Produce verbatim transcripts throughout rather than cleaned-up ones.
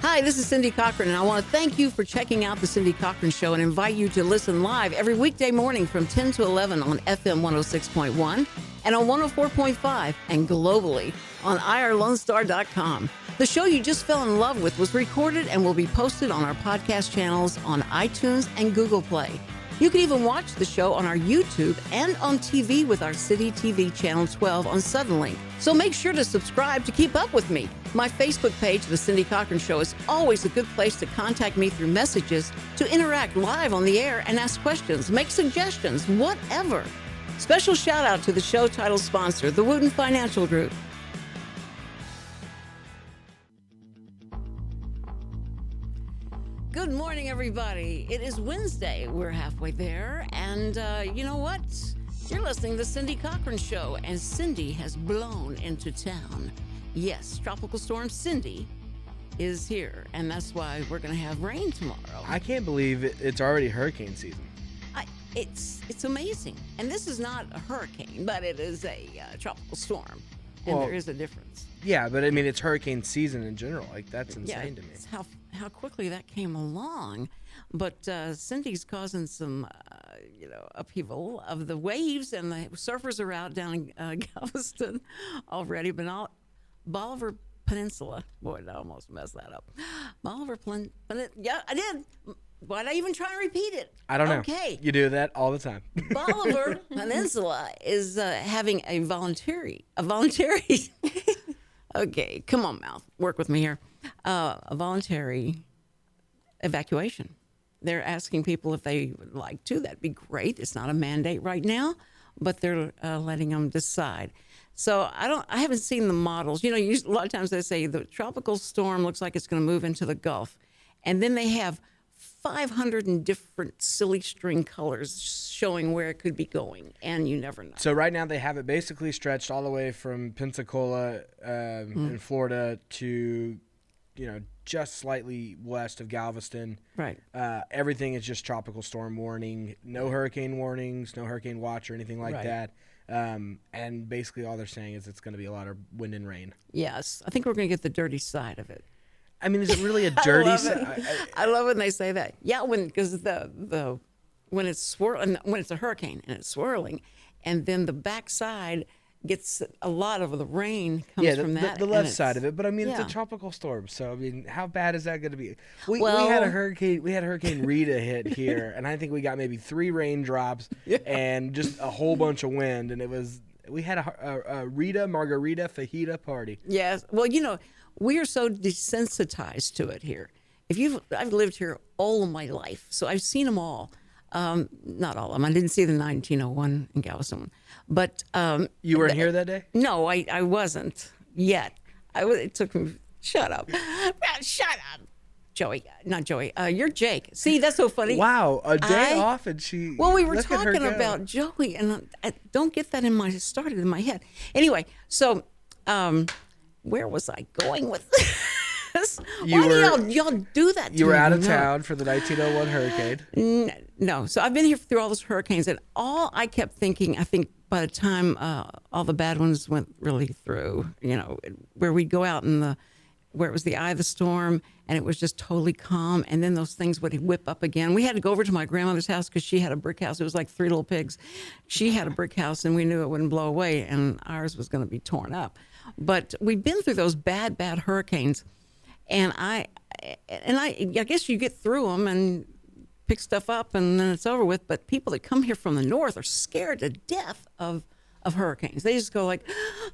Hi, this is Cindy Cochran, and I want to thank you for checking out The Cindy Cochran Show and invite you to listen live every weekday morning from ten to eleven on F M one oh six point one and on one oh four point five and globally on I R Lone Star dot com. The show you just fell in love with was recorded and will be posted on our podcast channels on iTunes and Google Play. You can even watch the show on our YouTube and on T V with our City T V Channel twelve on Suddenlink. So make sure to subscribe to keep up with me. My Facebook page, The Cindy Cochran Show, is always a good place to contact me through messages, to interact live on the air and ask questions, make suggestions, whatever. Special shout out to the show title sponsor, the Wooten Financial Group. Good morning, everybody. It is Wednesday. We're halfway there. And uh, you know what? You're listening to The Cindy Cochran Show, and Cindy has blown into town. Yes, Tropical Storm Cindy is here, and that's why we're going to have rain tomorrow. I can't believe it, it's already hurricane season. I, it's it's amazing. And this is not a hurricane, but it is a uh, tropical storm, and well, there is a difference. Yeah, but I mean, it's hurricane season in general. Like, that's insane yeah, to me. It's how, how quickly that came along. But uh, Cindy's causing some, uh, you know, upheaval of the waves, and the surfers are out down in uh, Galveston already, but not. Bolivar Peninsula. Boy, I almost messed that up. Bolivar Peninsula. Plen- yeah, I did. Why did I even try to repeat it? I don't know. Okay. You do that all the time. Bolivar Peninsula is uh, having a voluntary, a voluntary, okay, come on, mouth, work with me here, uh, a voluntary evacuation. They're asking people if they would like to. That'd be great. It's not a mandate right now, but they're uh, letting them decide. So I don't. I haven't seen the models. You know, you, a lot of times they say the tropical storm looks like it's going to move into the Gulf, and then they have five hundred different silly string colors showing where it could be going, and you never know. So right now they have it basically stretched all the way from Pensacola um, mm. in Florida to, you know, just slightly west of Galveston. Right. Uh, everything is just tropical storm warning. No hurricane warnings. No hurricane watch or anything like right. that. Um, and basically all they're saying is it's going to be a lot of wind and rain. Yes. I think we're going to get the dirty side of it. I mean, is it really a dirty side? I, I, I love when they say that. Yeah, when because the, the, when it's swirling, when it's a hurricane and it's swirling, and then the backside gets a lot of the rain comes yeah, the, from that. The, the left side of it. But I mean, yeah. it's a tropical storm. So I mean, how bad is that going to be? We, well, we had a hurricane. We had Hurricane Rita hit here, and I think we got maybe three raindrops yeah. and just a whole bunch of wind. And it was we had a, a, a Rita Margarita Fajita party. Yes. Well, you know, we are so desensitized to it here. If you've, I've lived here all of my life, so I've seen them all. Um, not all of them. I didn't see the nineteen oh one in Galveston, but um, you weren't th- here that day. No, I, I wasn't yet. I was. It took me. Shut up. Shut up, Joey. Not Joey. Uh, you're Jake. See, that's so funny. Wow, a day I, off, and she. Well, we were talking about Joey, and I, I don't get that in my started in my head. Anyway, so um, where was I going with this? You Why were, do y'all, y'all do that to You were me? out of no. town for the nineteen oh one hurricane. No, no. So I've been here through all those hurricanes, and all I kept thinking, I think by the time uh, all the bad ones went really through, you know, where we'd go out in the, where it was the eye of the storm, and it was just totally calm, and then those things would whip up again. We had to go over to my grandmother's house because she had a brick house. It was like Three Little Pigs. She had a brick house, and we knew it wouldn't blow away, and ours was going to be torn up. But we've been through those bad, bad hurricanes. And I, and I, I guess you get through them and pick stuff up, and then it's over with. But people that come here from the north are scared to death of, of hurricanes. They just go like,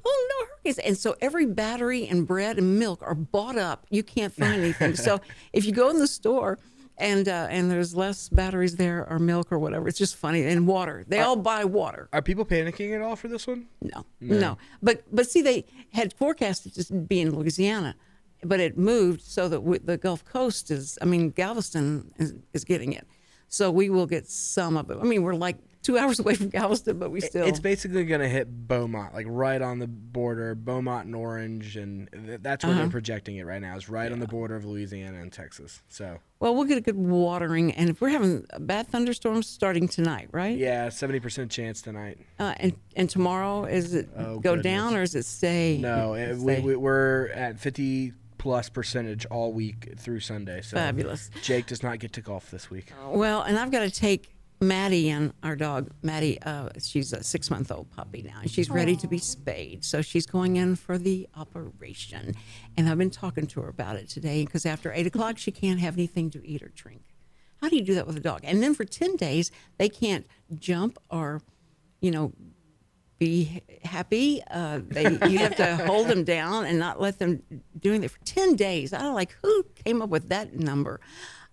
"Oh no, hurricanes!" And so every battery and bread and milk are bought up. You can't find anything. So if you go in the store, and uh, and there's less batteries there or milk or whatever, it's just funny. And water, they are, all buy water. Are people panicking at all for this one? No, no. no. But but see, they had forecasted to be in Louisiana. But it moved so that we, the Gulf Coast is, I mean, Galveston is, is getting it. So we will get some of it. I mean, we're like two hours away from Galveston, but we still... It's basically going to hit Beaumont, like right on the border, Beaumont and Orange, and th- that's where uh-huh. they're projecting it right now. It's right yeah. on the border of Louisiana and Texas, so... Well, we'll get a good watering, and if we're having bad thunderstorms starting tonight, right? Yeah, seventy percent chance tonight. Uh, and, and tomorrow, is it oh, go goodness. down or is it stay? No, it, it stay? We, we, we're at fifty... plus percentage all week through Sunday. So fabulous. Jake does not get to golf this week. Well, and I've got to take Maddie and our dog. Maddie, uh, she's a six-month-old puppy now, and she's ready Aww. to be spayed. So she's going in for the operation. And I've been talking to her about it today because after eight o'clock, she can't have anything to eat or drink. How do you do that with a dog? And then for ten days, they can't jump or, you know, be happy. Uh, they, you have to hold them down and not let them doing it for ten days. I don't like who came up with that number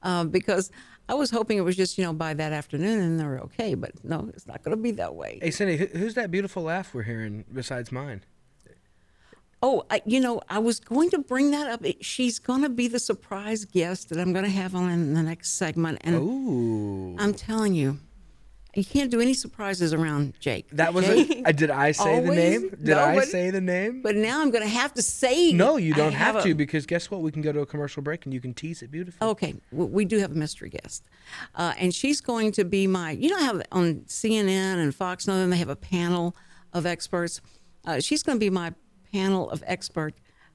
uh, because I was hoping it was just, you know, by that afternoon and they're okay, but no, it's not going to be that way. Hey, Cindy, who, who's that beautiful laugh we're hearing besides mine? Oh, I, you know, I was going to bring that up. It, she's going to be the surprise guest that I'm going to have on in the next segment. And Ooh. I'm telling you, you can't do any surprises around Jake. That was Jake. A, did I say Always? the name? Did no, I but, say the name? But now I'm going to have to say. No, you don't have, have to a, because guess what? We can go to a commercial break and you can tease it beautifully. Okay, we do have a mystery guest, uh, and she's going to be my. You know how on C N N and Fox Northern they have a panel of experts. Uh, she's going to be my panel of expert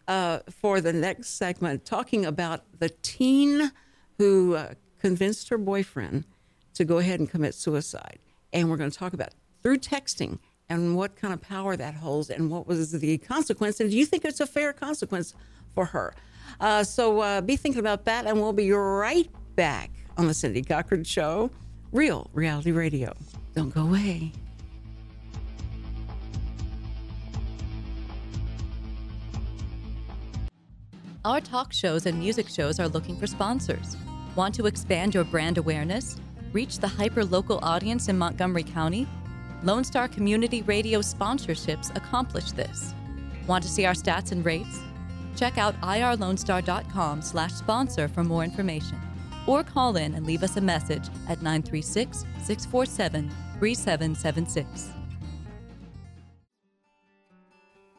uh, for the next segment, talking about the teen who uh, convinced her boyfriend to go ahead and commit suicide. And we're going to talk about through texting and what kind of power that holds and what was the consequence. And do you think it's a fair consequence for her? Uh, so uh, be thinking about that. And we'll be right back on the Cindy Cochran Show, Real Reality Radio. Don't go away. Our talk shows and music shows are looking for sponsors. Want to expand your brand awareness? Reach the hyper-local audience in Montgomery County? Lone Star Community Radio sponsorships accomplish this. Want to see our stats and rates? Check out I R Lone Star dot com slash sponsor for more information. Or call in and leave us a message at nine three six, six four seven, three seven seven six.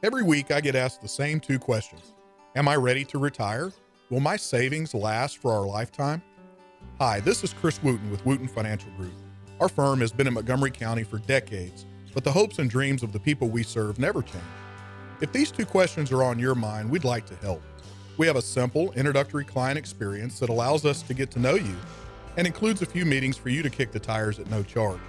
Every week I get asked the same two questions. Am I ready to retire? Will my savings last for our lifetime? Hi, this is Chris Wooten with Wooten Financial Group. Our firm has been in Montgomery County for decades, but the hopes and dreams of the people we serve never change. If these two questions are on your mind, we'd like to help. We have a simple introductory client experience that allows us to get to know you and includes a few meetings for you to kick the tires at no charge.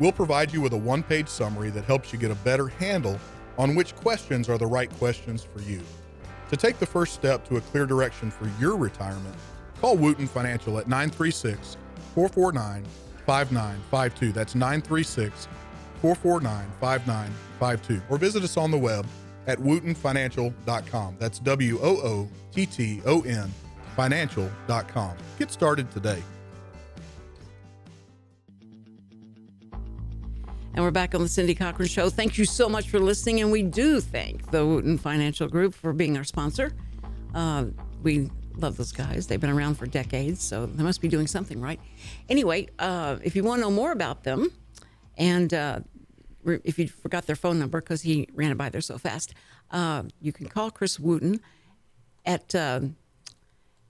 We'll provide you with a one-page summary that helps you get a better handle on which questions are the right questions for you. To take the first step to a clear direction for your retirement, call Wooten Financial at nine three six, four four nine, five nine five two. That's nine three six, four four nine, five nine five two. Or visit us on the web at wooten financial dot com. That's W O O T T O N financial dot com. Get started today. And we're back on the Cindy Cochran Show. Thank you so much for listening. And we do thank the Wooten Financial Group for being our sponsor. Uh, we... Love those guys. They've been around for decades, so they must be doing something right. Anyway, uh, if you want to know more about them, and uh, re- if you forgot their phone number because he ran it by there so fast, uh, you can call Chris Wooten at uh,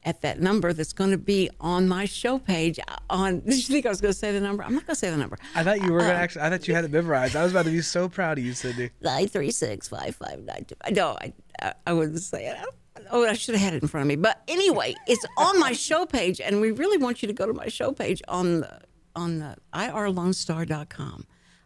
at that number that's going to be on my show page. On did you think I was going to say the number? I'm not going to say the number. I thought you were uh, going to actually. I thought you had it memorized. I was about to be so proud of you, Cindy. Nine three six five five nine two. No, I I, I wouldn't say it. I don't Oh, I should have had it in front of me. But anyway, it's on my show page, and we really want you to go to my show page on the, on the I R Lone Star dot com,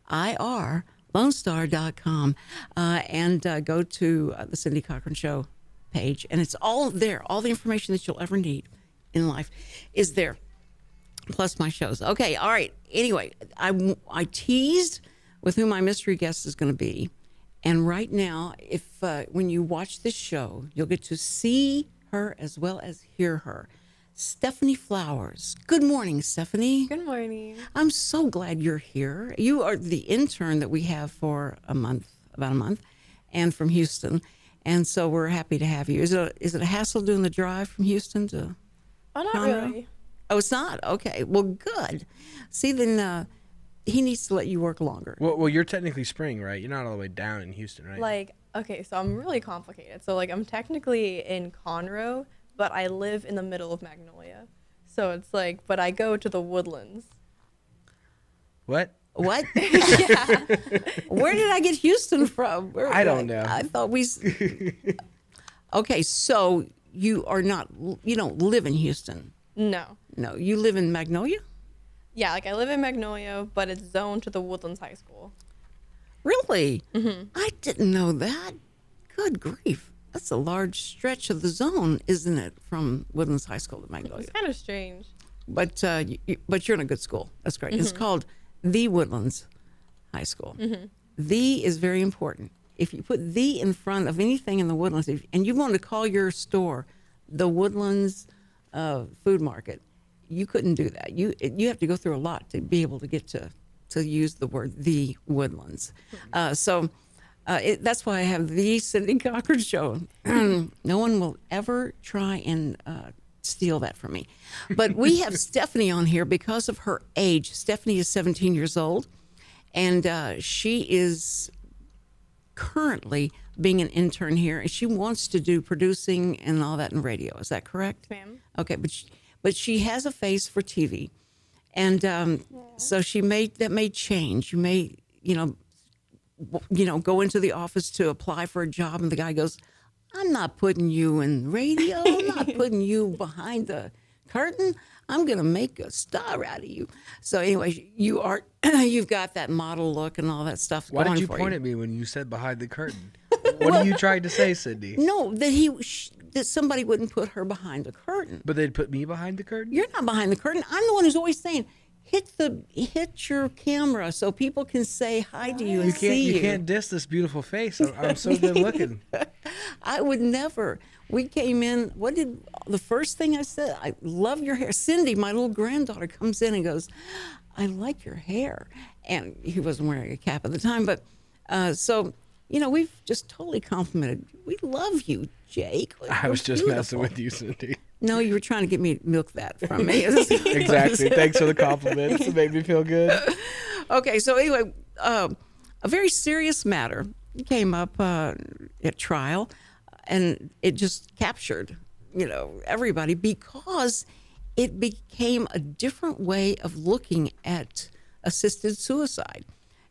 I R Lone Star dot com, uh, and uh, go to uh, the Cindy Cochran Show page, and it's all there. All the information that you'll ever need in life is there, plus my shows. Okay, all right. Anyway, I, I teased with who my mystery guest is going to be. And right now, if uh, when you watch this show, you'll get to see her as well as hear her. Stephanie Flowers. Good morning, Stephanie. Good morning. I'm so glad you're here. You are the intern that we have for a month, about a month, and from Houston. And so we're happy to have you. Is it a, is it a hassle doing the drive from Houston to Oh, not Conroe? Really. Oh, it's not? Okay. Well, good. See, then... Uh, he needs to let you work longer. Well, well, you're technically spring, right? You're not all the way down in Houston, right? Like, okay, so I'm really complicated. So, like, I'm technically in Conroe, but I live in the middle of Magnolia. So it's like, but I go to the Woodlands. What? What? Yeah. Where did I get Houston from? Where, I don't know. I, I thought we... Okay, so you are not... You don't live in Houston. No. No, you live in Magnolia? Yeah, like I live in Magnolia, but it's zoned to the Woodlands High School. Really? Mm-hmm. I didn't know that. Good grief. That's a large stretch of the zone, isn't it, from Woodlands High School to Magnolia? It's kind of strange. But uh, you, but you're in a good school. That's great. Mm-hmm. It's called The Woodlands High School. Mm-hmm. The is very important. If you put the in front of anything in the Woodlands, if, and you want to call your store the Woodlands uh, Food Market, you couldn't do that. You you have to go through a lot to be able to get to, to use the word The Woodlands. Mm-hmm. Uh, so uh, it, that's why I have the Cindy Cochran Show. No one will ever try and uh, steal that from me. But we have Stephanie on here because of her age. Stephanie is seventeen years old, and uh, she is currently being an intern here, and she wants to do producing and all that in radio. Is that correct? Ma'am. Okay, but she, but she has a face for T V, and um, yeah. so she may that may change. You may you know you know go into the office to apply for a job, and the guy goes, "I'm not putting you in radio. I'm not putting you behind the curtain. I'm gonna make a star out of you." So anyway, you are you've got that model look and all that stuff. Why going did you for point you. at me when you said behind the curtain? What well, are you trying to say, Cindy? No, that he that somebody wouldn't put her behind the curtain. But they'd put me behind the curtain? You're not behind the curtain. I'm the one who's always saying, hit the hit your camera so people can say hi to you and you see you. You can't diss this beautiful face. I'm, I'm so good looking. I would never. We came in. What did the first thing I said? I love your hair, Cindy. My little granddaughter comes in and goes, "I like your hair." And he wasn't wearing a cap at the time, but uh, so you know, we've just totally complimented. We love you, Jake. You're I was just beautiful. messing with you, Cindy. No, you were trying to get me to milk that from me. Exactly. Thanks for the compliment. It made me feel good. Okay, so anyway, uh, a very serious matter came up uh, at trial, and it just captured, you know, everybody because it became a different way of looking at assisted suicide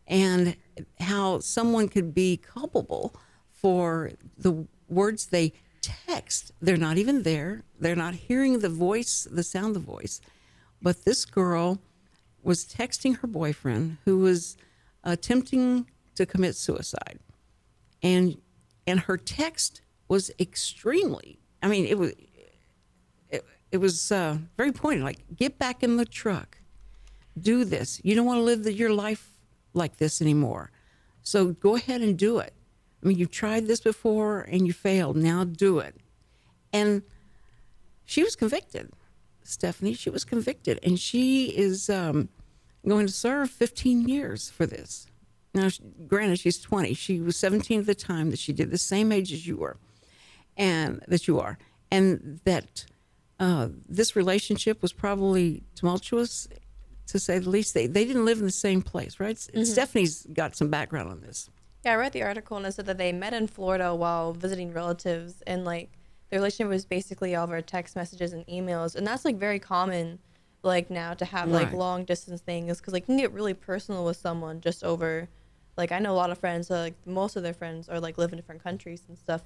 and how someone could be culpable for the words they text. They're not even there. They're not hearing the voice, the sound of the voice. But this girl was texting her boyfriend who was attempting to commit suicide. And and her text was extremely, I mean, it was it, it was uh, very pointed, like, get back in the truck. Do this. You don't want to live the, your life like this anymore. So go ahead and do it. I mean, you've tried this before and you failed. Now do it. And she was convicted, Stephanie. She was convicted. And she is um, going to serve fifteen years for this. Now, granted, she's twenty. She was seventeen at the time that she did, the same age as you were, and that you are. And that uh, this relationship was probably tumultuous, to say the least. They, they didn't live in the same place, right? Mm-hmm. Stephanie's got some background on this. Yeah, I read the article, and it said that they met in Florida while visiting relatives, and, like, their relationship was basically all of our text messages and emails, and that's, like, very common, like, now to have, right. like, long-distance things, because, like, you can get really personal with someone just over, like, I know a lot of friends, uh, like, most of their friends are, like, live in different countries and stuff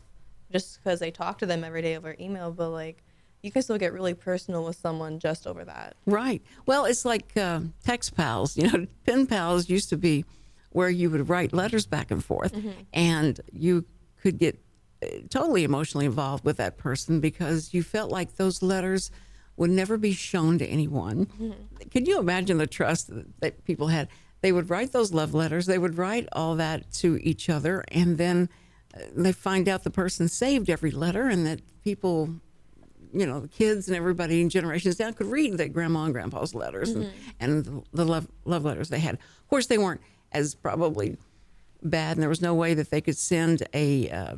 just because they talk to them every day over email, but, like, you can still get really personal with someone just over that. Right. Well, it's like uh, text pals, you know, pen pals used to be where you would write letters back and forth, mm-hmm. and you could get totally emotionally involved with that person because you felt like those letters would never be shown to anyone. Mm-hmm. Could you imagine the trust that people had? They would write those love letters, they would write all that to each other, and then they find out the person saved every letter and that people, you know, the kids and everybody in generations down could read that grandma and grandpa's letters mm-hmm. and, and the love, love letters they had. Of course, they weren't as probably bad, and there was no way that they could send a, uh,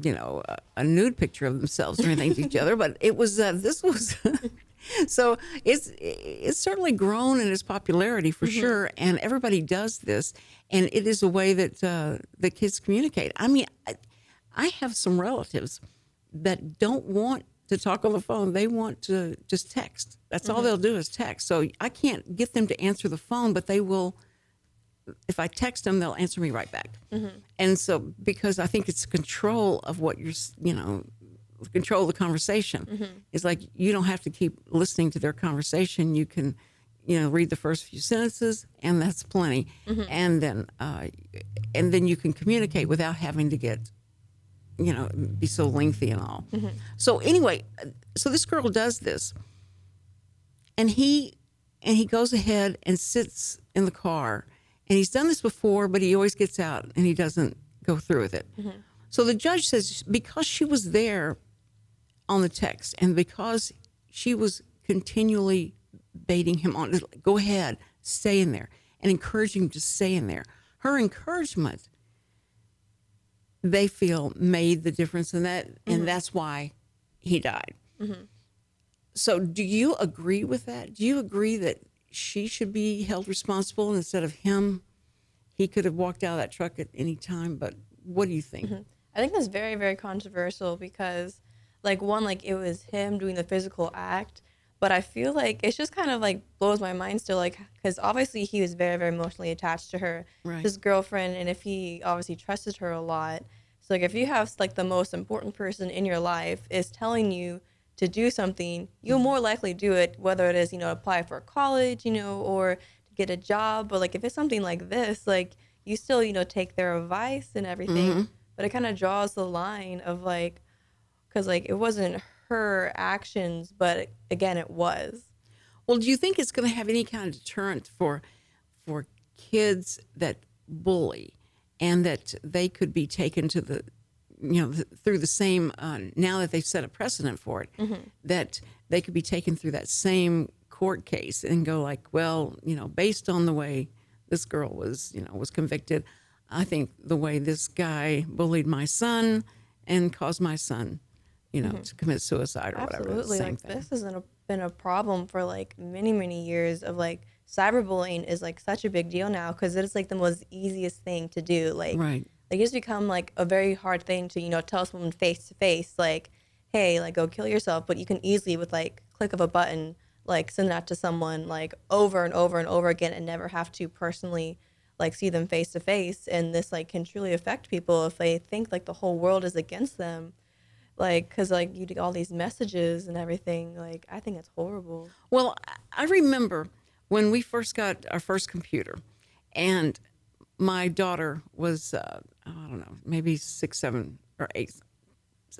you know, a, a nude picture of themselves or anything to each other. But it was uh, this was So it's it's certainly grown in its popularity for mm-hmm. sure, and everybody does this, and it is a way that uh, the kids communicate. I mean, I, I have some relatives that don't want to talk on the phone. They want to just text. That's mm-hmm. all they'll do is text. So I can't get them to answer the phone, but they will. If I text them, they'll answer me right back. Mm-hmm. And so, because I think it's control of what you're, you know, control the conversation. Mm-hmm. It's like you don't have to keep listening to their conversation. You can, you know, read the first few sentences, and that's plenty. Mm-hmm. And then, uh, and then you can communicate without having to get, you know, be so lengthy and all. Mm-hmm. So anyway, so this girl does this, and he, and he goes ahead and sits in the car. And he's done this before, but he always gets out and he doesn't go through with it. Mm-hmm. So the judge says, because she was there on the text and because she was continually baiting him on, go ahead, stay in there, and encouraging him to stay in there. Her encouragement, they feel, made the difference in that, mm-hmm. and that's why he died. Mm-hmm. So do you agree with that? Do you agree that she should be held responsible, and instead of him, he could have walked out of that truck at any time? But what do you think? Mm-hmm. I think that's very, very controversial because, like, one, like, it was him doing the physical act, but I feel like it's just kind of, like, blows my mind still, like, because obviously he was very, very emotionally attached to her, right. his girlfriend, and if he obviously trusted her a lot. So, like, if you have, like, the most important person in your life is telling you to do something, you'll more likely do it, whether it is, you know, apply for college, you know, or to get a job. But, like, if it's something like this, like, you still, you know, take their advice and everything. Mm-hmm. But it kind of draws the line of, like, because, like, it wasn't her actions, but, again, it was. Well, do you think it's going to have any kind of deterrent for for kids that bully and that they could be taken to the, you know, through the same, uh, now that they've set a precedent for it, mm-hmm. that they could be taken through that same court case and go like, well, you know, based on the way this girl was, you know, was convicted, I think the way this guy bullied my son and caused my son, you know, mm-hmm. to commit suicide or Absolutely. Whatever. Absolutely. Like, thing. This has been a problem for, like, many, many years of, like, cyberbullying is, like, such a big deal now because it's, like, the most easiest thing to do. Like, right. Like, it's become, like, a very hard thing to, you know, tell someone face-to-face, like, hey, like, go kill yourself. But you can easily, with, like, click of a button, like, send that to someone, like, over and over and over again and never have to personally, like, see them face-to-face. And this, like, can truly affect people if they think, like, the whole world is against them. Like, because, like, you get all these messages and everything. Like, I think it's horrible. Well, I remember when we first got our first computer and my daughter was, uh, I don't know, maybe six, seven, or eight,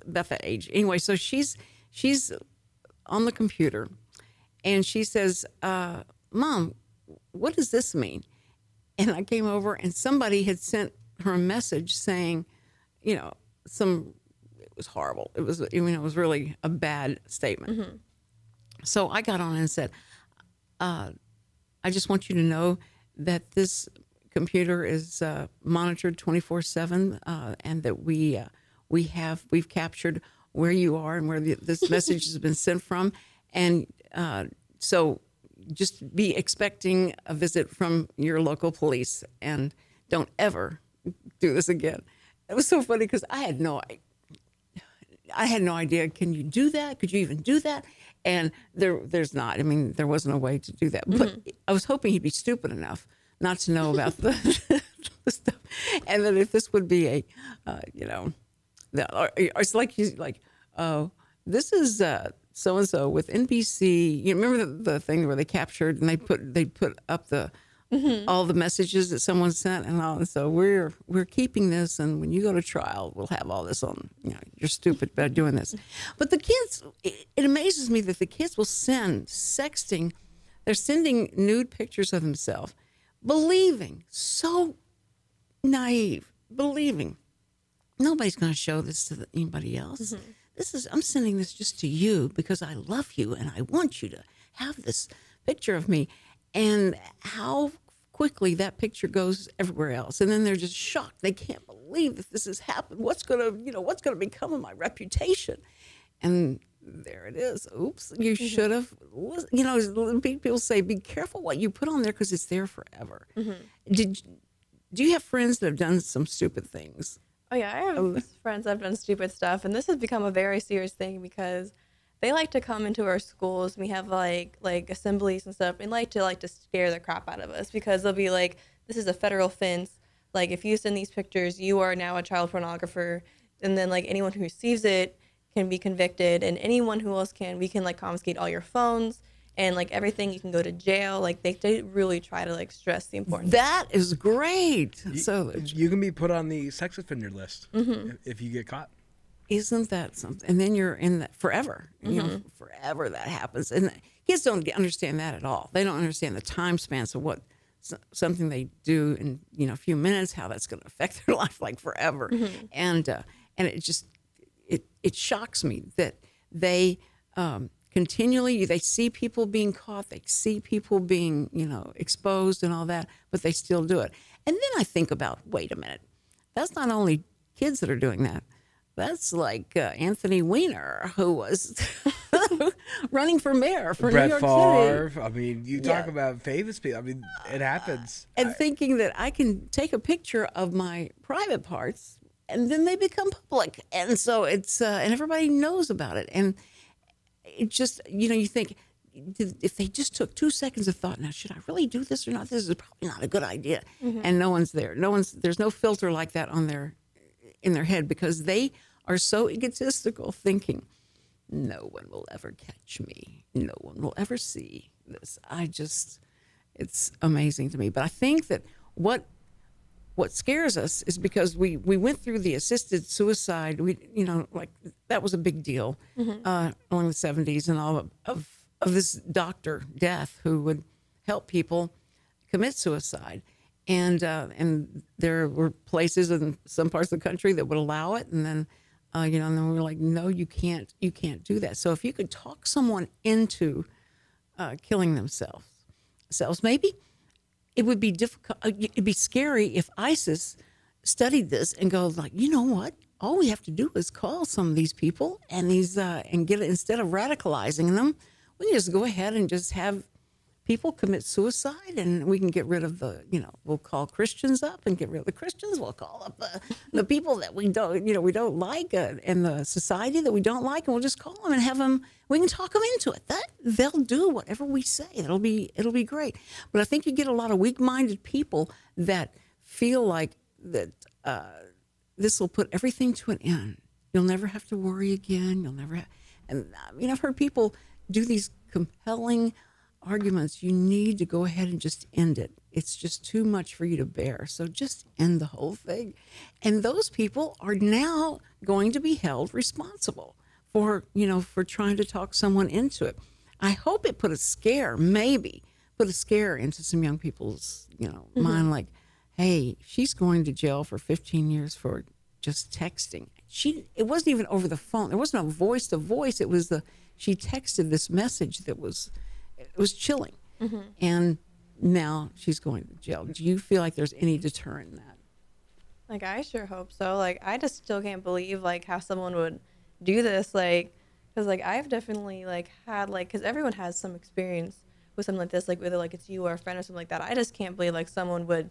about that age. Anyway, so she's she's on the computer, and she says, uh, Mom, what does this mean? And I came over, and somebody had sent her a message saying, you know, some, it was horrible. It was, I mean, it was really a bad statement. Mm-hmm. So I got on and said, uh, I just want you to know that this computer is uh, monitored twenty-four seven, uh, and that we uh, we have we've captured where you are and where the, this message has been sent from, and uh, so just be expecting a visit from your local police, and don't ever do this again. It was so funny because I had no I, I had no idea. Can you do that? Could you even do that? And there there's not. I mean, there wasn't a way to do that. Mm-hmm. But I was hoping he'd be stupid enough not to know about the, the stuff, and that if this would be a, uh, you know, the, or, or it's like he's like, oh, this is uh, so and so with N B C. You remember the, the thing where they captured and they put they put up the mm-hmm. all the messages that someone sent and all. And so we're we're keeping this, and when you go to trial, we'll have all this on. You know, you're stupid about doing this, but the kids. It, it amazes me that the kids will send sexting. They're sending nude pictures of themselves. Believing, so naive, believing nobody's going to show this to anybody else. Mm-hmm. This is, I'm sending this just to you because I love you and I want you to have this picture of me. And how quickly that picture goes everywhere else. And then they're just shocked. They can't believe that this has happened. What's going to, you know, what's going to become of my reputation? And there it is. Oops, you mm-hmm. should have. You know, people say, be careful what you put on there because it's there forever. Mm-hmm. Did do you have friends that have done some stupid things? Oh yeah, I have oh. friends that have done stupid stuff, and this has become a very serious thing because they like to come into our schools. And we have like like assemblies and stuff, and like to like to scare the crap out of us because they'll be like, "This is a federal offense. Like if you send these pictures, you are now a child pornographer." And then like anyone who receives it can be convicted, and anyone who else can, we can like confiscate all your phones and like everything. You can go to jail. Like they, they really try to like stress the importance. That is great. You, so you can be put on the sex offender list mm-hmm. if you get caught. Isn't that something? And then you're in that forever, mm-hmm. you know, forever that happens. And kids don't understand that at all. They don't understand the time spans of what something they do in, you know, a few minutes, how that's going to affect their life like forever. Mm-hmm. And, uh, And it just, it it shocks me that they um, continually, they see people being caught, they see people being, you know, exposed and all that, but they still do it. And then I think about, wait a minute, that's not only kids that are doing that. That's like uh, Anthony Weiner, who was running for mayor for Brett New York Favre. City. I mean, you talk yeah. about famous people. I mean, it happens. And I, thinking that I can take a picture of my private parts, and then they become public, and so it's uh, and everybody knows about it, and it just, you know, you think if they just took two seconds of thought, now should I really do this or not? This is probably not a good idea, mm-hmm. and no one's there, no one's there's no filter like that on their in their head because they are so egotistical, thinking no one will ever catch me, no one will ever see this. I just, it's amazing to me, but I think that what. What scares us is because we, we went through the assisted suicide. We, you know, like that was a big deal mm-hmm. uh, along the seventies and all of, of of this doctor death who would help people commit suicide. And uh, and there were places in some parts of the country that would allow it. And then, uh, you know, and then we were like, no, you can't, you can't do that. So if you could talk someone into uh, killing themselves, selves maybe. It would be difficult. It'd be scary if ISIS studied this and go like, you know what? All we have to do is call some of these people and these uh, and get it instead of radicalizing them. We can just go ahead and just have people commit suicide, and we can get rid of the, you know, we'll call Christians up and get rid of the Christians. We'll call up uh, the people that we don't, you know, we don't like uh, and the society that we don't like, and we'll just call them and have them. We can talk them into it. That they'll do whatever we say. It'll be it'll be great. But I think you get a lot of weak-minded people that feel like that uh, this will put everything to an end. You'll never have to worry again. You'll never have. And I mean, I've heard people do these compelling arguments. You need to go ahead and just end it. It's just too much for you to bear. So just end the whole thing. And those people are now going to be held responsible for, you know, for trying to talk someone into it. I hope it put a scare, maybe put a scare into some young people's, you know, mm-hmm. mind, like, hey, she's going to jail for fifteen years for just texting. She, it wasn't even over the phone. There wasn't a voice to voice. It was the, she texted this message that was, it was chilling. Mm-hmm. And now she's going to jail. Do you feel like there's any deterrent in that? Like, I sure hope so. Like, I just still can't believe, like, how someone would do this. Like, because, like, I've definitely, like, had, like, because everyone has some experience with something like this, like, whether, like, it's you or a friend or something like that. I just can't believe, like, someone would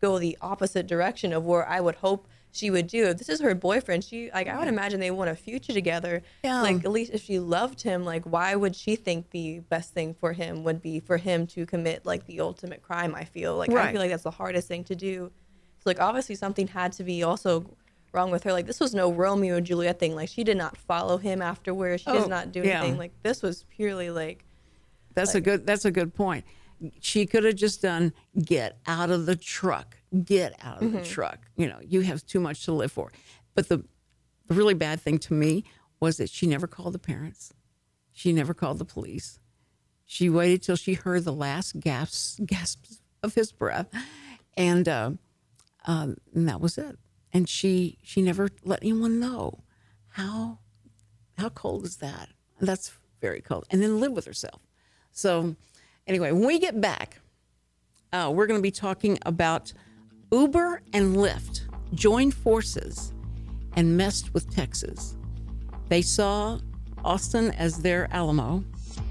go the opposite direction of where I would hope she would do. If this is her boyfriend, she, like, I would imagine they want a future together. Yeah. Like, at least if she loved him, like, why would she think the best thing for him would be for him to commit, like, the ultimate crime, I feel. Like, right. I feel like that's the hardest thing to do. So, like, obviously something had to be also wrong with her. Like, this was no Romeo and Juliet thing. Like, she did not follow him afterwards. She oh, does not do anything. Yeah. Like, this was purely, like... That's like, a good. That's a good point. She could have just done, get out of the truck. Get out of mm-hmm. the truck. You know, you have too much to live for. But the, the really bad thing to me was that she never called the parents. She never called the police. She waited till she heard the last gasps, gasps of his breath. And, uh, uh, and that was it. And she she never let anyone know. How how cold is that? That's very cold. And then live with herself. So anyway, when we get back, uh, we're going to be talking about Uber and Lyft joined forces and messed with Texas. They saw Austin as their Alamo,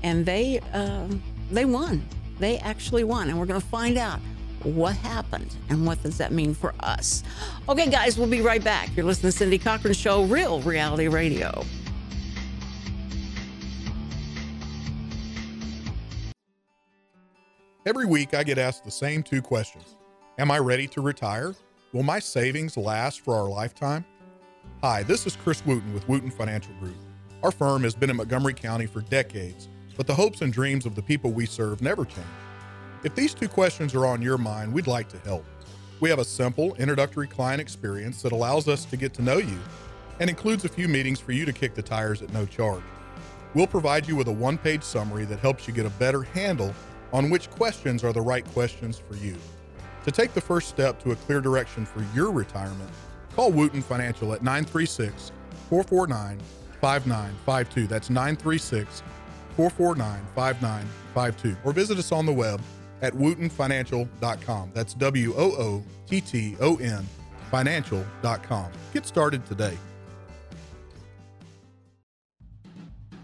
and they uh, they won. They actually won, and we're going to find out what happened and what does that mean for us. Okay, guys, we'll be right back. You're listening to Cindy Cochran Show, Real Reality Radio. Every week I get asked the same two questions. Am I ready to retire? Will my savings last for our lifetime? Hi, this is Chris Wooten with Wooten Financial Group. Our firm has been in Montgomery County for decades, but the hopes and dreams of the people we serve never change. If these two questions are on your mind, we'd like to help. We have a simple introductory client experience that allows us to get to know you and includes a few meetings for you to kick the tires at no charge. We'll provide you with a one-page summary that helps you get a better handle on which questions are the right questions for you. To take the first step to a clear direction for your retirement, call Wooten Financial at nine three six, four four nine, five nine five two. That's nine three six, four four nine, five nine five two. Or visit us on the web at wooten financial dot com. That's W O O T T O N financial dot com. Get started today.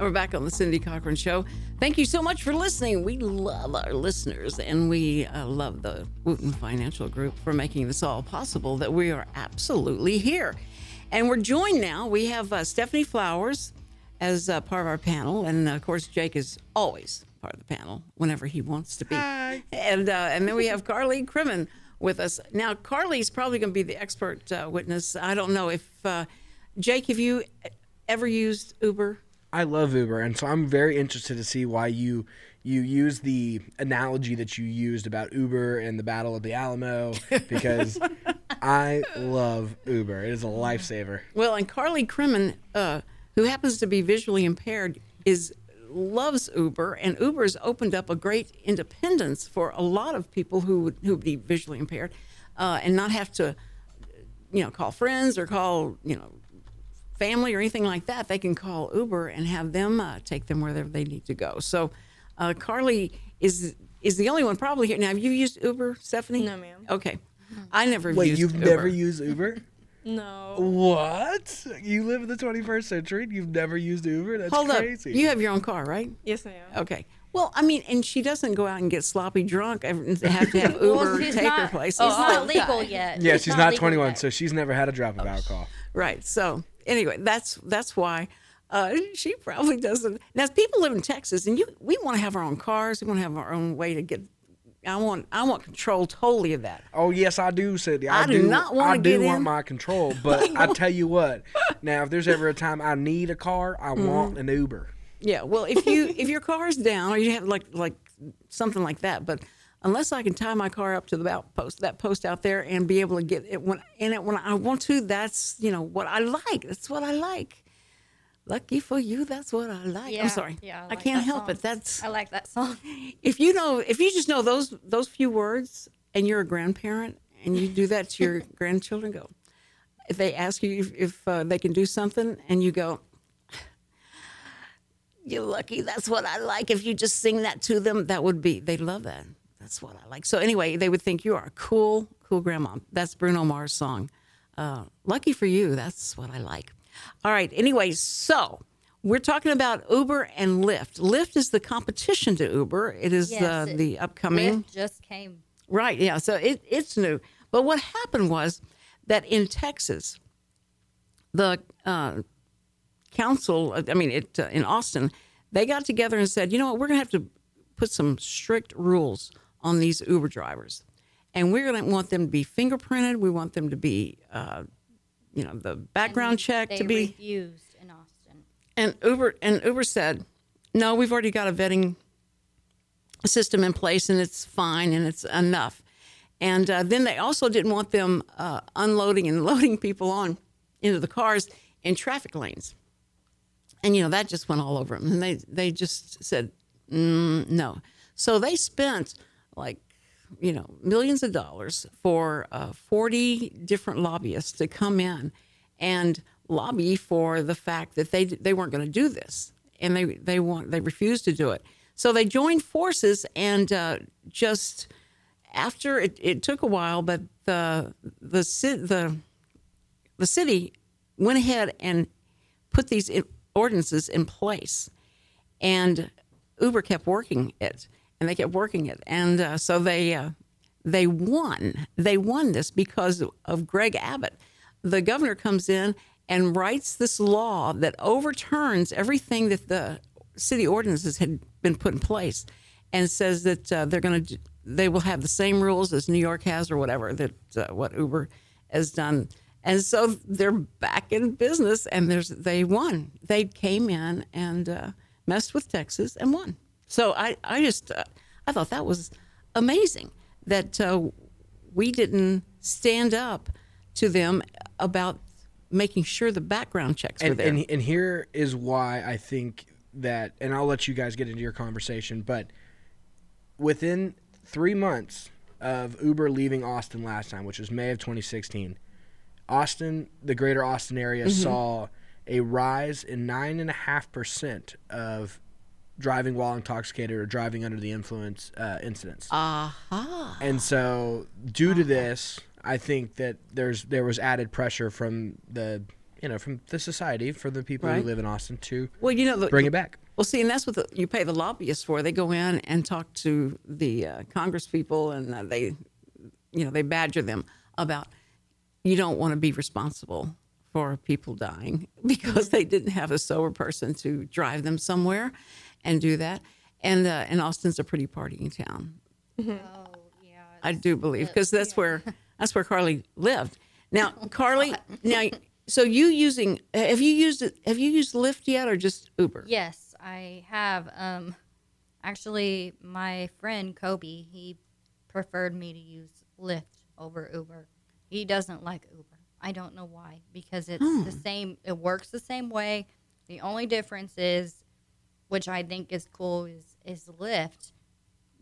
And we're back on the Cindy Cochran Show. Thank you so much for listening. We love our listeners, and we uh, love the Wooten Financial Group for making this all possible, that we are absolutely here. And we're joined now. We have uh, Stephanie Flowers as uh, part of our panel. And, uh, of course, Jake is always part of the panel whenever he wants to be. Hi. And, uh, and then we have Carly Crimmon with us. Now, Carly's probably going to be the expert uh, witness. I don't know if, uh, Jake, have you ever used Uber? I love Uber, and so I'm very interested to see why you you use the analogy that you used about Uber and the Battle of the Alamo, because I love Uber. It is a lifesaver. Well, and Carly Crimmon, uh, who happens to be visually impaired, is loves Uber, and Uber's opened up a great independence for a lot of people who would who would be visually impaired, uh, and not have to, you know, call friends or call, you know, family or anything like that. They can call Uber and have them uh, take them wherever they need to go. So uh, Carly is is the only one probably here. Now, have you used Uber, Stephanie? No, ma'am. Okay. I never Wait, used Uber. Wait, you've never used Uber? No. What? You live in the twenty-first century and you've never used Uber? That's Hold crazy. Up. You have your own car, right? Yes, ma'am. Okay. Well, I mean, and she doesn't go out and get sloppy drunk and have to have Uber well, take not, her place. It's oh, not legal yet. Yeah, it's she's not, not twenty-one, yet. So she's never had a drop of oh, alcohol. Right, so... Anyway, that's that's why uh, she probably doesn't. Now, if people live in Texas, and you, we want to have our own cars. We want to have our own way to get. I want I want control totally of that. Oh yes, I do, Cindy. I, I do not want I to do get want in. my control, but I tell you what. Now, if there's ever a time I need a car, I mm-hmm. want an Uber. Yeah, well, if you if your car's down, or you have like like something like that, but unless I can tie my car up to the outpost, that post out there, and be able to get it when in it when I want to, that's, you know, what I like. That's what I like. Lucky for you, that's what I like. Yeah, I'm sorry, yeah, I, like I can't help song. it. That's I like that song. If you know, if you just know those those few words, and you're a grandparent, and you do that to your grandchildren, go. If they ask you if, if uh, they can do something, and you go, "You're lucky. That's what I like." If you just sing that to them, that would be they'd love that. That's what I like. So anyway, they would think you are a cool, cool grandma. That's Bruno Mars' song. Uh, lucky for you, that's what I like. All right. Anyway, so we're talking about Uber and Lyft. Lyft is the competition to Uber. It is yes, uh, it, the upcoming. Lyft just came. Right. Yeah. So it, it's new. But what happened was that in Texas, the uh, council, I mean, it uh, in Austin, they got together and said, you know what, we're going to have to put some strict rules on these Uber drivers, and we're going to want them to be fingerprinted. We want them to be, uh, you know, the background and check to be refused in Austin. And Uber and Uber said, "No, we've already got a vetting system in place, and it's fine, and it's enough." And uh, then they also didn't want them uh, unloading and loading people on into the cars in traffic lanes. And, you know, that just went all over them. And they, they just said, mm, no. So they spent, like, you know, millions of dollars for uh, forty different lobbyists to come in and lobby for the fact that they they weren't going to do this. And they they want they refused to do it. So they joined forces, and uh, just after it, it took a while, but the the the the city went ahead and put these ordinances in place, and Uber kept working it, and they kept working it, and uh, so they uh, they won. They won this because of Greg Abbott. The governor comes in and writes this law that overturns everything that the city ordinances had been put in place, and says that uh, they're going to, they will have the same rules as New York has, or whatever that uh, what Uber has done. And so they're back in business, and there's they won. They came in and uh, messed with Texas and won. So I I just uh, I thought that was amazing that uh, we didn't stand up to them about making sure the background checks were and, there. And, and here is why I think that, and I'll let you guys get into your conversation, but within three months of Uber leaving Austin last time, which was May of twenty sixteen, Austin, the greater Austin area, mm-hmm. saw a rise in nine point five percent of driving while intoxicated or driving under the influence uh, incidents. Aha. Uh-huh. And so due uh-huh. to this, I think that there's there was added pressure from the you know from the society for the people right. who live in Austin to well, you know, the, bring it back. Well, see, and that's what the, you pay the lobbyists for. They go in and talk to the uh, Congress people, and uh, they you know they badger them about you don't want to be responsible for people dying because they didn't have a sober person to drive them somewhere and do that. And uh, and Austin's a pretty partying town. Oh yeah, I do believe because that's yeah. where. That's where Carly lived. Now, Carly, now, so you using, have you used, have you used Lyft yet or just Uber? Yes, I have. Um, actually, my friend Kobe, he preferred me to use Lyft over Uber. He doesn't like Uber. I don't know why, because it's hmm. the same, it works the same way. The only difference is, which I think is cool, is, is Lyft.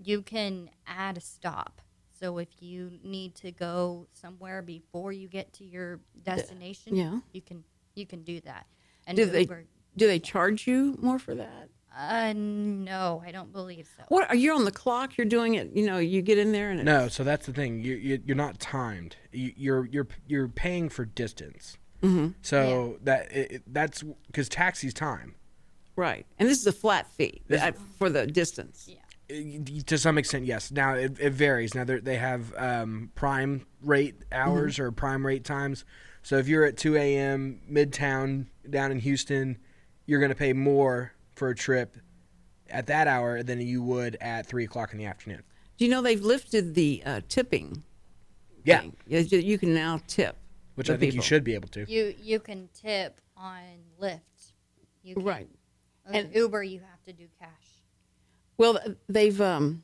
You can add a stop. So if you need to go somewhere before you get to your destination, yeah. you can you can do that. And do Uber, they do they charge you more for that? Uh, no, I don't believe so. What are you on the clock? You're doing it. You know, you get in there and it's... no. So that's the thing. You, you you're not timed. You, you're you're you're paying for distance. Mm-hmm. So yeah. that it, that's because taxi's time. Right, and this is a flat fee this, I, for the distance. Yeah. To some extent, yes. Now, it, it varies. Now, they have um, prime rate hours mm-hmm. or prime rate times. So if you're at two a.m. midtown down in Houston, you're going to pay more for a trip at that hour than you would at three o'clock in the afternoon. Do you know they've lifted the uh, tipping yeah. thing? You can now tip. Which I think people. You should be able to. You you can tip on Lyft. You can, right. And Uber, you have to do cash. Well, they've um,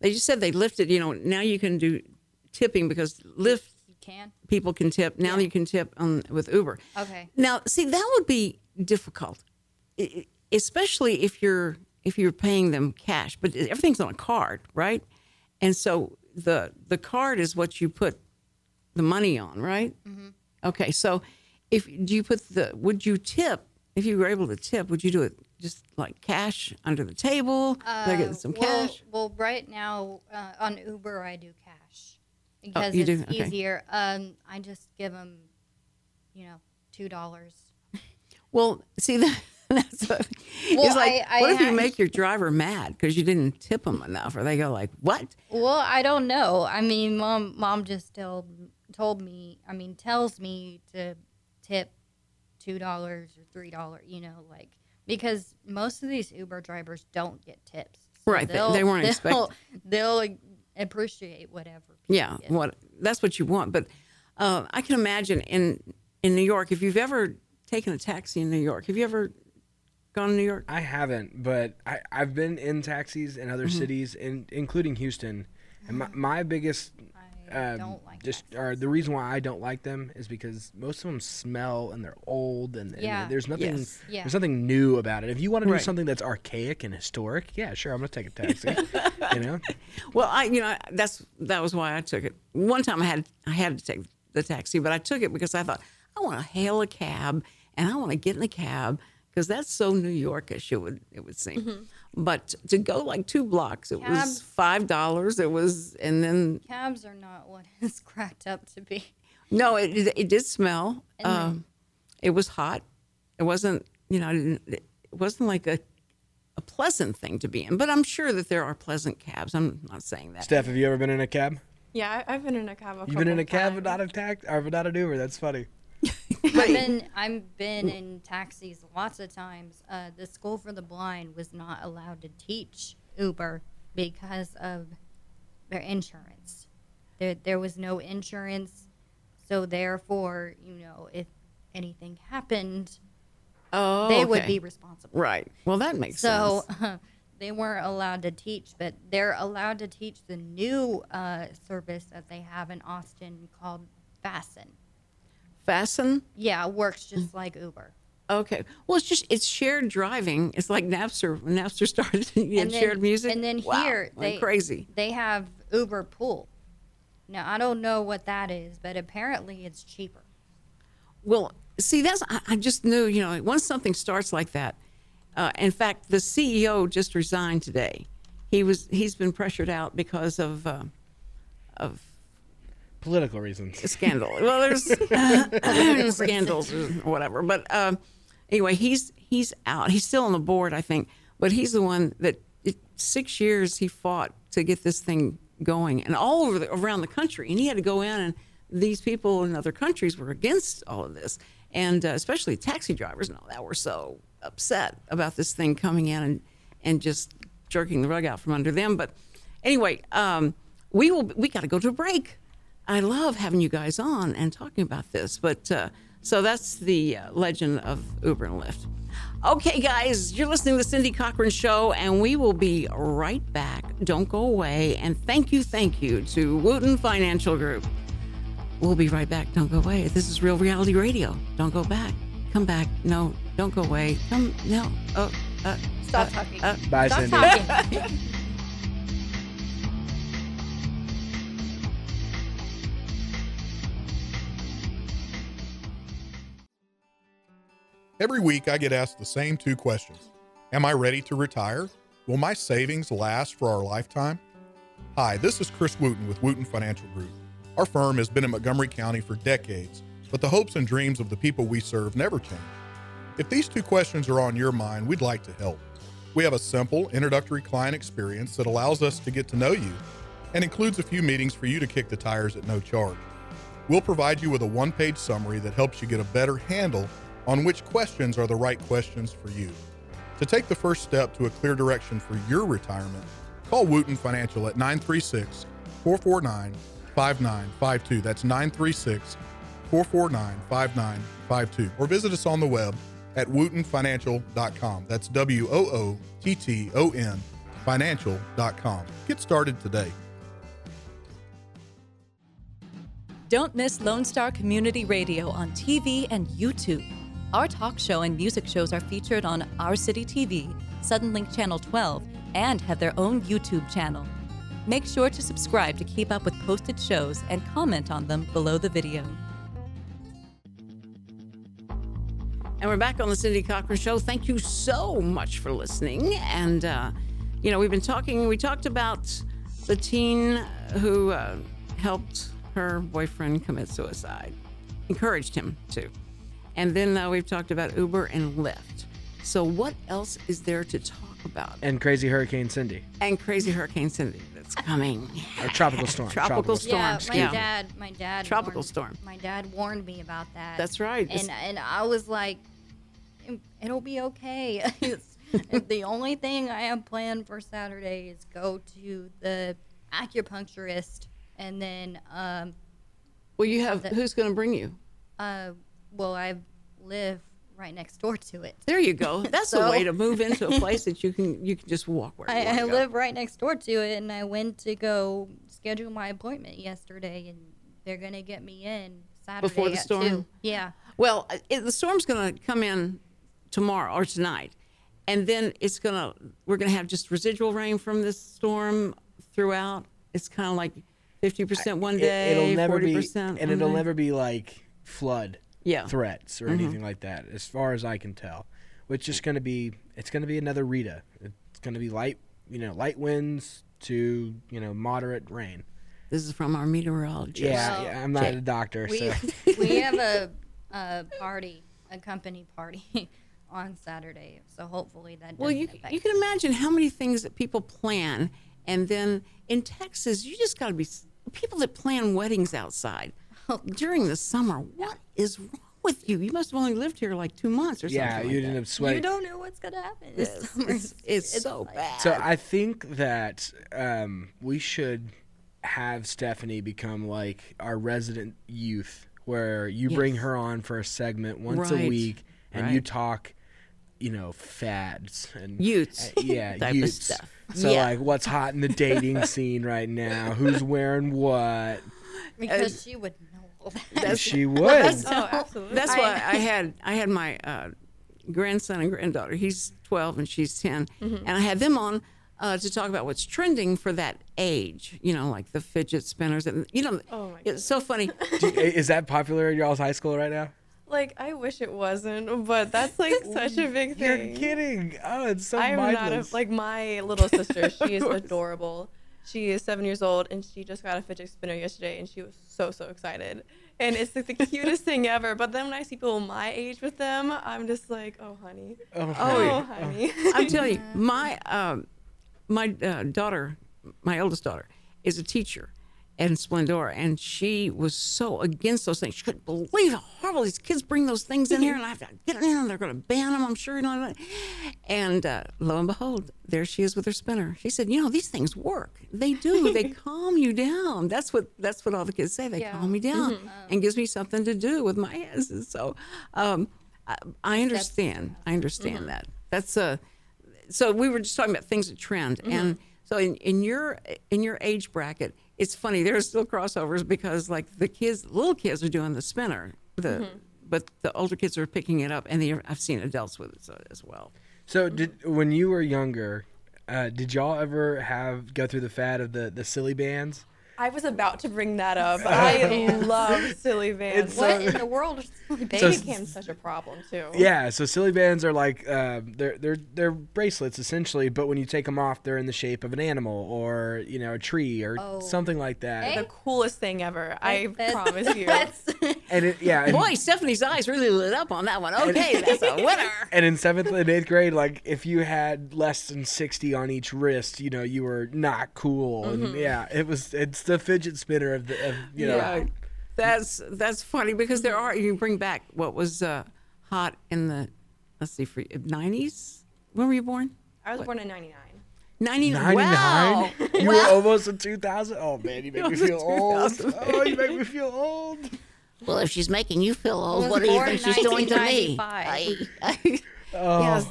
they just said they lifted. You know, now you can do tipping because Lyft you can. People can tip. Now yeah. you can tip on with Uber. Okay. Now, see, that would be difficult, especially if you're if you're paying them cash. But everything's on a card, right? And so the the card is what you put the money on, right? Mm-hmm. Okay. So, if do you put the would you tip if you were able to tip? Would you do it? Just like cash under the table, uh, they're getting some well, cash. Well, right now uh, on Uber I do cash because oh, you it's do? Okay. easier. Um, I just give them, you know, two dollars. Well, see that, that's what, well, it's like I, I what if you make your driver mad because you didn't tip them enough, or they go like, "What?" Well, I don't know. I mean, mom, mom just told told me. I mean, tells me to tip two dollars or three dollars. You know, like. Because most of these Uber drivers don't get tips. So right. They, they weren't expecting. They'll appreciate whatever. Yeah. Get. What That's what you want. But uh, I can imagine in, in New York, if you've ever taken a taxi in New York, have you ever gone to New York? I haven't, but I, I've been in taxis in other mm-hmm. cities, in, including Houston. And my, my biggest I, um, don't like just or the reason why I don't like them is because most of them smell and they're old and, and yeah. there's nothing yes. yeah. there's nothing new about it. If you want to do right. something that's archaic and historic, yeah, sure, I'm gonna take a taxi. You know. Well, I you know that's that was why I took it. One time I had I had to take the taxi, but I took it because I thought I want to hail a cab and I want to get in the cab. Because that's so New Yorkish, it would it would seem. Mm-hmm. But to go like two blocks, it cabs, was five dollars. It was, and then cabs are not what it's cracked up to be. No, it it, it did smell. Um, it was hot. It wasn't, you know, it wasn't like a a pleasant thing to be in. But I'm sure that there are pleasant cabs. I'm not saying that. Steph, have you ever been in a cab? Yeah, I've been in a cab. A You've been in a cab times. without a tax or without an Uber. That's funny. I've been I've been in taxis lots of times. Uh, the School for the Blind was not allowed to teach Uber because of their insurance. There there was no insurance, so therefore, you know, if anything happened, oh, they okay. would be responsible. Right. Well, that makes so, sense. So uh, they weren't allowed to teach, but they're allowed to teach the new uh, service that they have in Austin called Fasten. Fasten? Yeah, works just like Uber. Okay. Well, it's just, it's shared driving. It's like Napster. When Napster started, you had shared music. And then wow, here, they, crazy. they have Uber Pool. Now, I don't know what that is, but apparently it's cheaper. Well, see, that's, I, I just knew, you know, once something starts like that, uh, in fact, the C E O just resigned today. He was, he's been pressured out because of, uh, of, political reasons. A scandal. Well, there's uh, scandals or whatever. But um, anyway, he's he's out. He's still on the board, I think. But he's the one that it, six years he fought to get this thing going, and all over the, around the country. And he had to go in, and these people in other countries were against all of this, and uh, especially taxi drivers and all that were so upset about this thing coming in and and just jerking the rug out from under them. But anyway, um, we will. We got to go to a break. I love having you guys on and talking about this. But uh, so that's the uh, legend of Uber and Lyft. Okay, guys, you're listening to the Cindy Cochran Show, and we will be right back. Don't go away. And thank you, thank you to Wooten Financial Group. We'll be right back. Don't go away. This is Real Reality Radio. Don't go back. Come back. No, don't go away. Come, no. Oh, uh, Stop uh, talking. Uh, Bye, Stop Cindy. Talking. Every week, I get asked the same two questions. Am I ready to retire? Will my savings last for our lifetime? Hi, this is Chris Wooten with Wooten Financial Group. Our firm has been in Montgomery County for decades, but the hopes and dreams of the people we serve never change. If these two questions are on your mind, we'd like to help. We have a simple introductory client experience that allows us to get to know you and includes a few meetings for you to kick the tires at no charge. We'll provide you with a one-page summary that helps you get a better handle on which questions are the right questions for you. To take the first step to a clear direction for your retirement, call Wooten Financial at nine three six, four four nine, five nine five two. That's nine three six, four four nine, five nine five two. Or visit us on the web at wooten financial dot com. That's W O O T T O N financial dot com. Get started today. Don't miss Lone Star Community Radio on T V and YouTube. Our talk show and music shows are featured on Our City T V, Suddenlink Channel twelve, and have their own YouTube channel. Make sure to subscribe to keep up with posted shows and comment on them below the video. And we're back on the Cindy Cochran Show. Thank you so much for listening. And, uh, you know, we've been talking, we talked about the teen who uh, helped her boyfriend commit suicide, encouraged him to. And then uh, we've talked about Uber and Lyft. So what else is there to talk about? And Crazy Hurricane Cindy. And Crazy Hurricane Cindy that's coming. Or tropical storm. Tropical, tropical storm. Yeah, my yeah. dad. My dad. Tropical warned, storm. My dad warned me about that. That's right. And it's, and I was like, it'll be okay. The only thing I have planned for Saturday is go to the acupuncturist, and then. Um, well, you have the, who's going to bring you? Uh. Well, I live right next door to it. There you go. That's so, a way to move into a place that you can you can just walk where you I, I live right next door to it, and I went to go schedule my appointment yesterday, and they're going to get me in Saturday before the storm. Two. Yeah. Well, it, the storm's going to come in tomorrow or tonight, and then it's going to we're going to have just residual rain from this storm throughout. It's kind of like fifty percent one day, it, it'll never forty percent be, and it'll night. never be like flood yeah. threats or mm-hmm. anything like that, as far as I can tell. Which is going to be, it's going to be another Rita. It's going to be light, you know, light winds to you know moderate rain. This is from our meteorologist. Yeah, well, yeah I'm not Jake. a doctor. We, so. we have a, a party, a company party on Saturday, so hopefully that. Doesn't well, you affect you can imagine how many things that people plan. And then in Texas, you just got to be people that plan weddings outside during the summer. What is wrong with you? You must have only lived here like two months or yeah, something. Yeah, you like didn't have sweat. You don't know what's going to happen. This summer is it's, it's so like, bad. So I think that um, we should have Stephanie become like our resident youth, where you yes. bring her on for a segment once right. a week and right. you talk. You know, fads and youths, uh, yeah, type youths. Of stuff. So yeah. like, what's hot in the dating scene right now? Who's wearing what? Because and she would know all that. That's, she would. That's, oh, absolutely. That's why I had I had my uh, grandson and granddaughter. He's twelve and she's ten, mm-hmm. and I had them on uh, to talk about what's trending for that age. You know, like the fidget spinners, and you know, oh my it's so funny. Do, is that popular in y'all's high school right now? Like, I wish it wasn't, but that's, like, such a big thing. You're kidding. Oh, it's so I'm mindless. Not a, like, my little sister, she is adorable. She is seven years old, and she just got a fidget spinner yesterday, and she was so, so excited. And it's, like, the cutest thing ever. But then when I see people my age with them, I'm just like, oh, honey. Oh, honey. Oh, honey. Oh. I'm telling you, my, um, my uh, daughter, my oldest daughter, is a teacher. And Splendora, and she was so against those things. She couldn't believe how horrible these kids bring those things in here, and I have to get them in, and they're going to ban them, I'm sure. You know. And uh, lo and behold, there she is with her spinner. She said, you know, these things work. They do. They calm you down. That's what that's what all the kids say. They yeah. calm me down mm-hmm. and gives me something to do with my hands. And so um, I, I understand. I understand mm-hmm. that. That's a, so we were just talking about things that trend. Mm-hmm. And so in, in your in your age bracket, it's funny, there's still crossovers because, like, the kids, little kids are doing the spinner, the mm-hmm. but the older kids are picking it up, and they, I've seen adults with it so, as well. So did, when you were younger, uh, did y'all ever have go through the fad of the, the silly bands? I was about to bring that up. I love silly bands. It's what so, in the world? They so, became such a problem, too. Yeah, so silly bands are like, uh, they're, they're, they're bracelets, essentially, but when you take them off, they're in the shape of an animal or, you know, a tree or oh. something like that. Hey. The coolest thing ever, I that's, promise you. And it, yeah, and, boy, Stephanie's eyes really lit up on that one. Okay, that's a winner. And in seventh and eighth grade, like, if you had less than sixty on each wrist, you know, you were not cool. Mm-hmm. And yeah, it was, it's the fidget spinner of the, of, you know. Yeah, that's that's funny because there are, you bring back what was uh, hot in the, let's see, for nineties? When were you born? I was what? born in ninety-nine. ninety-nine? Wow. You wow. were almost in two thousand? Oh, man, you make me feel old. Oh, you make me feel old. Well, if she's making you feel old, what do you think she's doing to me? I, I, oh. Yes.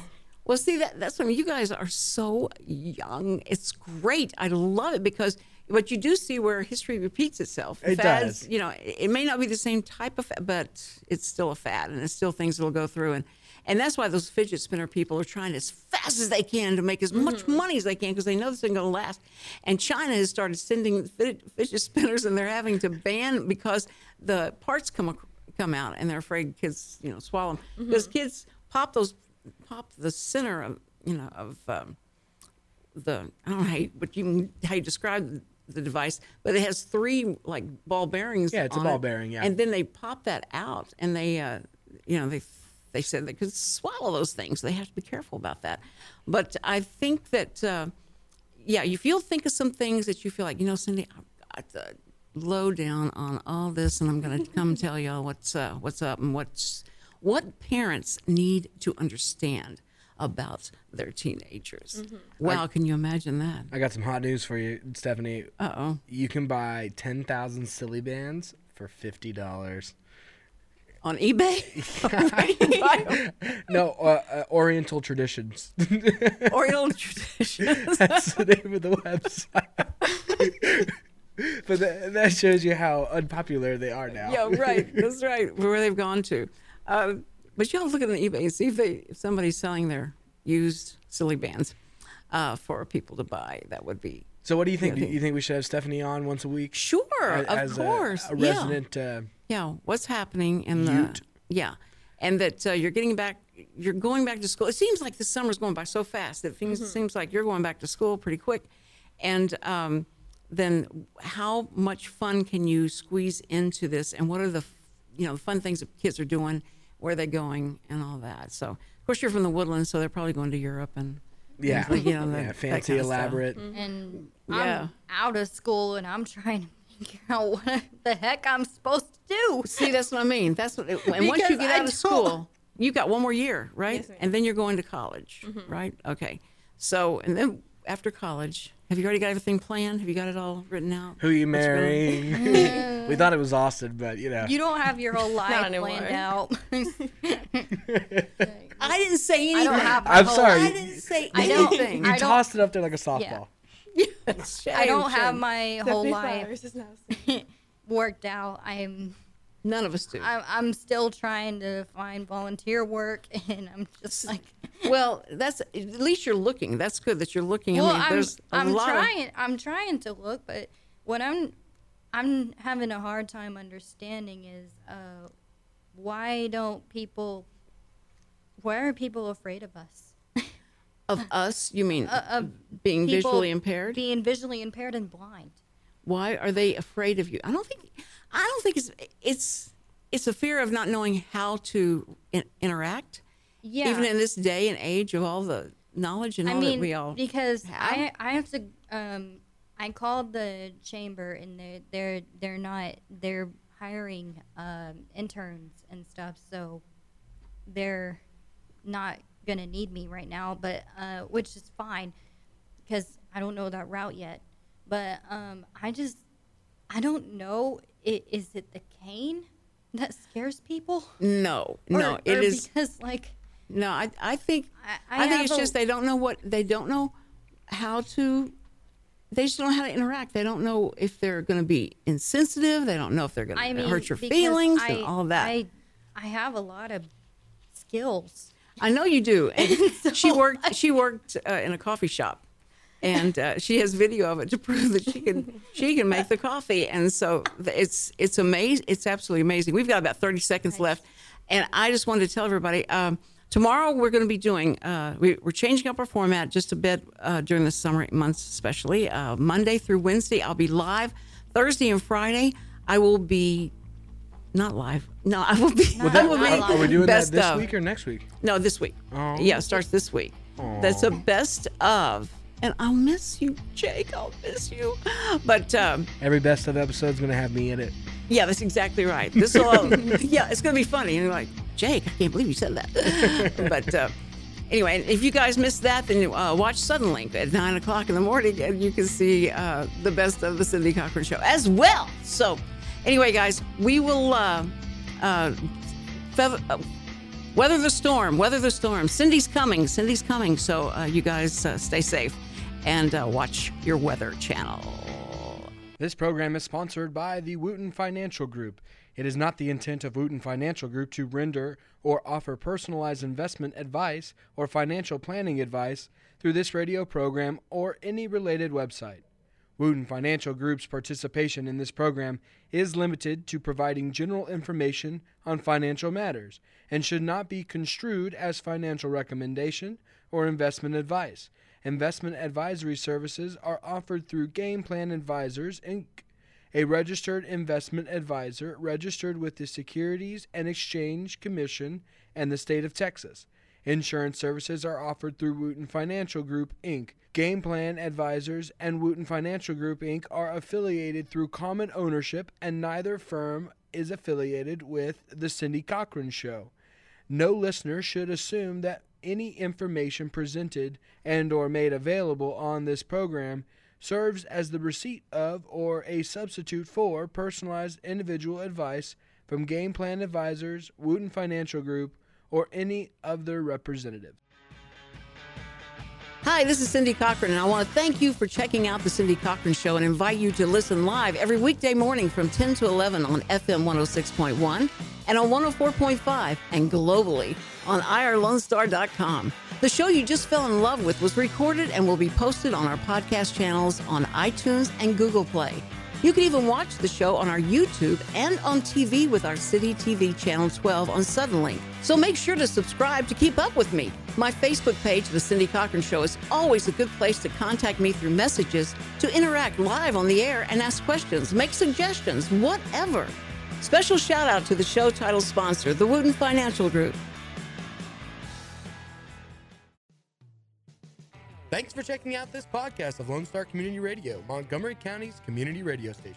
Well, see, that that's when you guys are so young. It's great. I love it because what you do see where history repeats itself. It fads, does. You know, it may not be the same type of fad, but it's still a fad, and it's still things that will go through. And, and that's why those fidget spinner people are trying as fast as they can to make as mm-hmm. much money as they can because they know this isn't going to last. And China has started sending fidget spinners, and they're having to ban because the parts come come out, and they're afraid kids, you know, swallow them. Mm-hmm. Because kids pop those, pop the center of, you know, of um, the, I don't know how you, but you, how you describe the device, but it has three like ball bearings. Yeah, it's on a ball it. bearing. Yeah, and then they pop that out, and they, uh, you know, they they said they could swallow those things. They have to be careful about that. But I think that, uh, yeah, if you'll think of some things that you feel like, you know, Cindy, I've got the low down on all this, and I'm going to come tell y'all what's uh, what's up and what's what parents need to understand about their teenagers. Mm-hmm. Wow, I, can you imagine that? I got some hot news for you, Stephanie. Uh-oh. You can buy ten thousand silly bands for fifty dollars. On eBay? No, uh, uh, Oriental Traditions. Oriental Traditions. That's the name of the website. But that, that shows you how unpopular they are now. Yeah, right. That's right. Where they've gone to. Uh, but you ought to look at the eBay and see if, they, if somebody's selling their used silly bands uh, for people to buy. That would be. So what do you think? Do you think we should have Stephanie on once a week? Sure, as, of as course. A, a resident... Yeah. Uh, Yeah, what's happening in the Ute. Yeah, and that uh, you're getting back, you're going back to school. It seems like the summer's going by so fast. It seems, mm-hmm. seems like you're going back to school pretty quick, and um, then how much fun can you squeeze into this? And what are the, you know, the fun things that kids are doing? Where are they going? And all that. So of course you're from the Woodlands, so they're probably going to Europe and yeah, like, you know, yeah, that, fancy, that kind of elaborate. Mm-hmm. And yeah. I'm out of school, and I'm trying to. You know, what the heck I'm supposed to do? See, that's what I mean. That's what. It, and once you get out I of school, don't. You've got one more year, right? Yes, and then you're going to college, mm-hmm. right? Okay. So, and then after college, have you already got everything planned? Have you got it all written out? Who are you marrying? Mm. We thought it was Austin, but you know. You don't have your whole life planned out. I didn't say anything. I don't have I'm whole sorry. Life. I didn't say I anything. Don't, you I tossed don't, it up there like a softball. Yeah. Yes. Shame, I don't shame. have my whole life worked out. I'm none of us do. I'm, I'm still trying to find volunteer work, and I'm just like. Well, that's at least you're looking. That's good that you're looking. Well, I mean, I'm, there's a I'm lot trying. Of... I'm trying to look, but what I'm I'm having a hard time understanding is uh, why don't people? Why are people afraid of us? Of us, you mean uh, of being visually impaired? Being visually impaired and blind. Why are they afraid of you? I don't think, I don't think it's it's it's a fear of not knowing how to in, interact. Yeah. Even in this day and age of all the knowledge and I all mean, that we all because have. I I have to um I called the chamber and they they're they're not they're hiring um, interns and stuff, so they're not gonna need me right now, but uh which is fine because I don't know that route yet, but um I just I don't know it, is it the cane that scares people? No or, no it or is because like no I I think I, I, I think it's a, just they don't know what they don't know how to they just don't know how to interact. They don't know if they're going to be insensitive. They don't know if they're going mean, to hurt your feelings I, and all that. I, I have a lot of skills. I know you do. And so she worked. She worked uh, in a coffee shop, and uh, she has video of it to prove that she can. She can make the coffee, and so it's it's amazing. It's absolutely amazing. We've got about thirty seconds nice. left, and I just wanted to tell everybody um, tomorrow we're going to be doing. Uh, we, we're changing up our format just a bit uh, during the summer months, especially uh, Monday through Wednesday. I'll be live. Thursday and Friday, I will be. Not live. No, I will be. Well, that, I will be are we doing best that this of. week or next week? No, this week. Oh. Yeah, it starts this week. Oh. That's a best of. And I'll miss you, Jake. I'll miss you. But um, every best of episode is going to have me in it. Yeah, that's exactly right. This will. Yeah, it's going to be funny. And you're like, Jake, I can't believe you said that. But uh, anyway, if you guys missed that, then uh, watch Suddenlink at nine o'clock in the morning, and you can see uh, the best of the Cindy Cochran Show as well. So. Anyway, guys, we will uh, uh, feather, uh, weather the storm, weather the storm. Cindy's coming, Cindy's coming. So uh, you guys uh, stay safe and uh, watch your weather channel. This program is sponsored by the Wooten Financial Group. It is not the intent of Wooten Financial Group to render or offer personalized investment advice or financial planning advice through this radio program or any related website. Wooten Financial Group's participation in this program is limited to providing general information on financial matters and should not be construed as financial recommendation or investment advice. Investment advisory services are offered through Game Plan Advisors, Incorporated, a registered investment advisor registered with the Securities and Exchange Commission and the state of Texas. Insurance services are offered through Wooten Financial Group, Incorporated. Game Plan Advisors and Wooten Financial Group, Incorporated are affiliated through common ownership, and neither firm is affiliated with The Cindy Cochran Show. No listener should assume that any information presented and or made available on this program serves as the receipt of or a substitute for personalized individual advice, from Game Plan Advisors, Wooten Financial Group, or any of their representatives. Hi, this is Cindy Cochran, and I want to thank you for checking out The Cindy Cochran Show and invite you to listen live every weekday morning from ten to eleven on F M one oh six point one and on one oh four point five and globally on I R Lone Star dot com. The show you just fell in love with was recorded and will be posted on our podcast channels on iTunes and Google Play. You can even watch the show on our YouTube and on T V with our City T V Channel twelve on Suddenlink. So make sure to subscribe to keep up with me. My Facebook page, The Cindy Cochran Show, is always a good place to contact me through messages, to interact live on the air and ask questions, make suggestions, whatever. Special shout out to the show title sponsor, the Wooten Financial Group. Thanks for checking out this podcast of Lone Star Community Radio, Montgomery County's community radio station.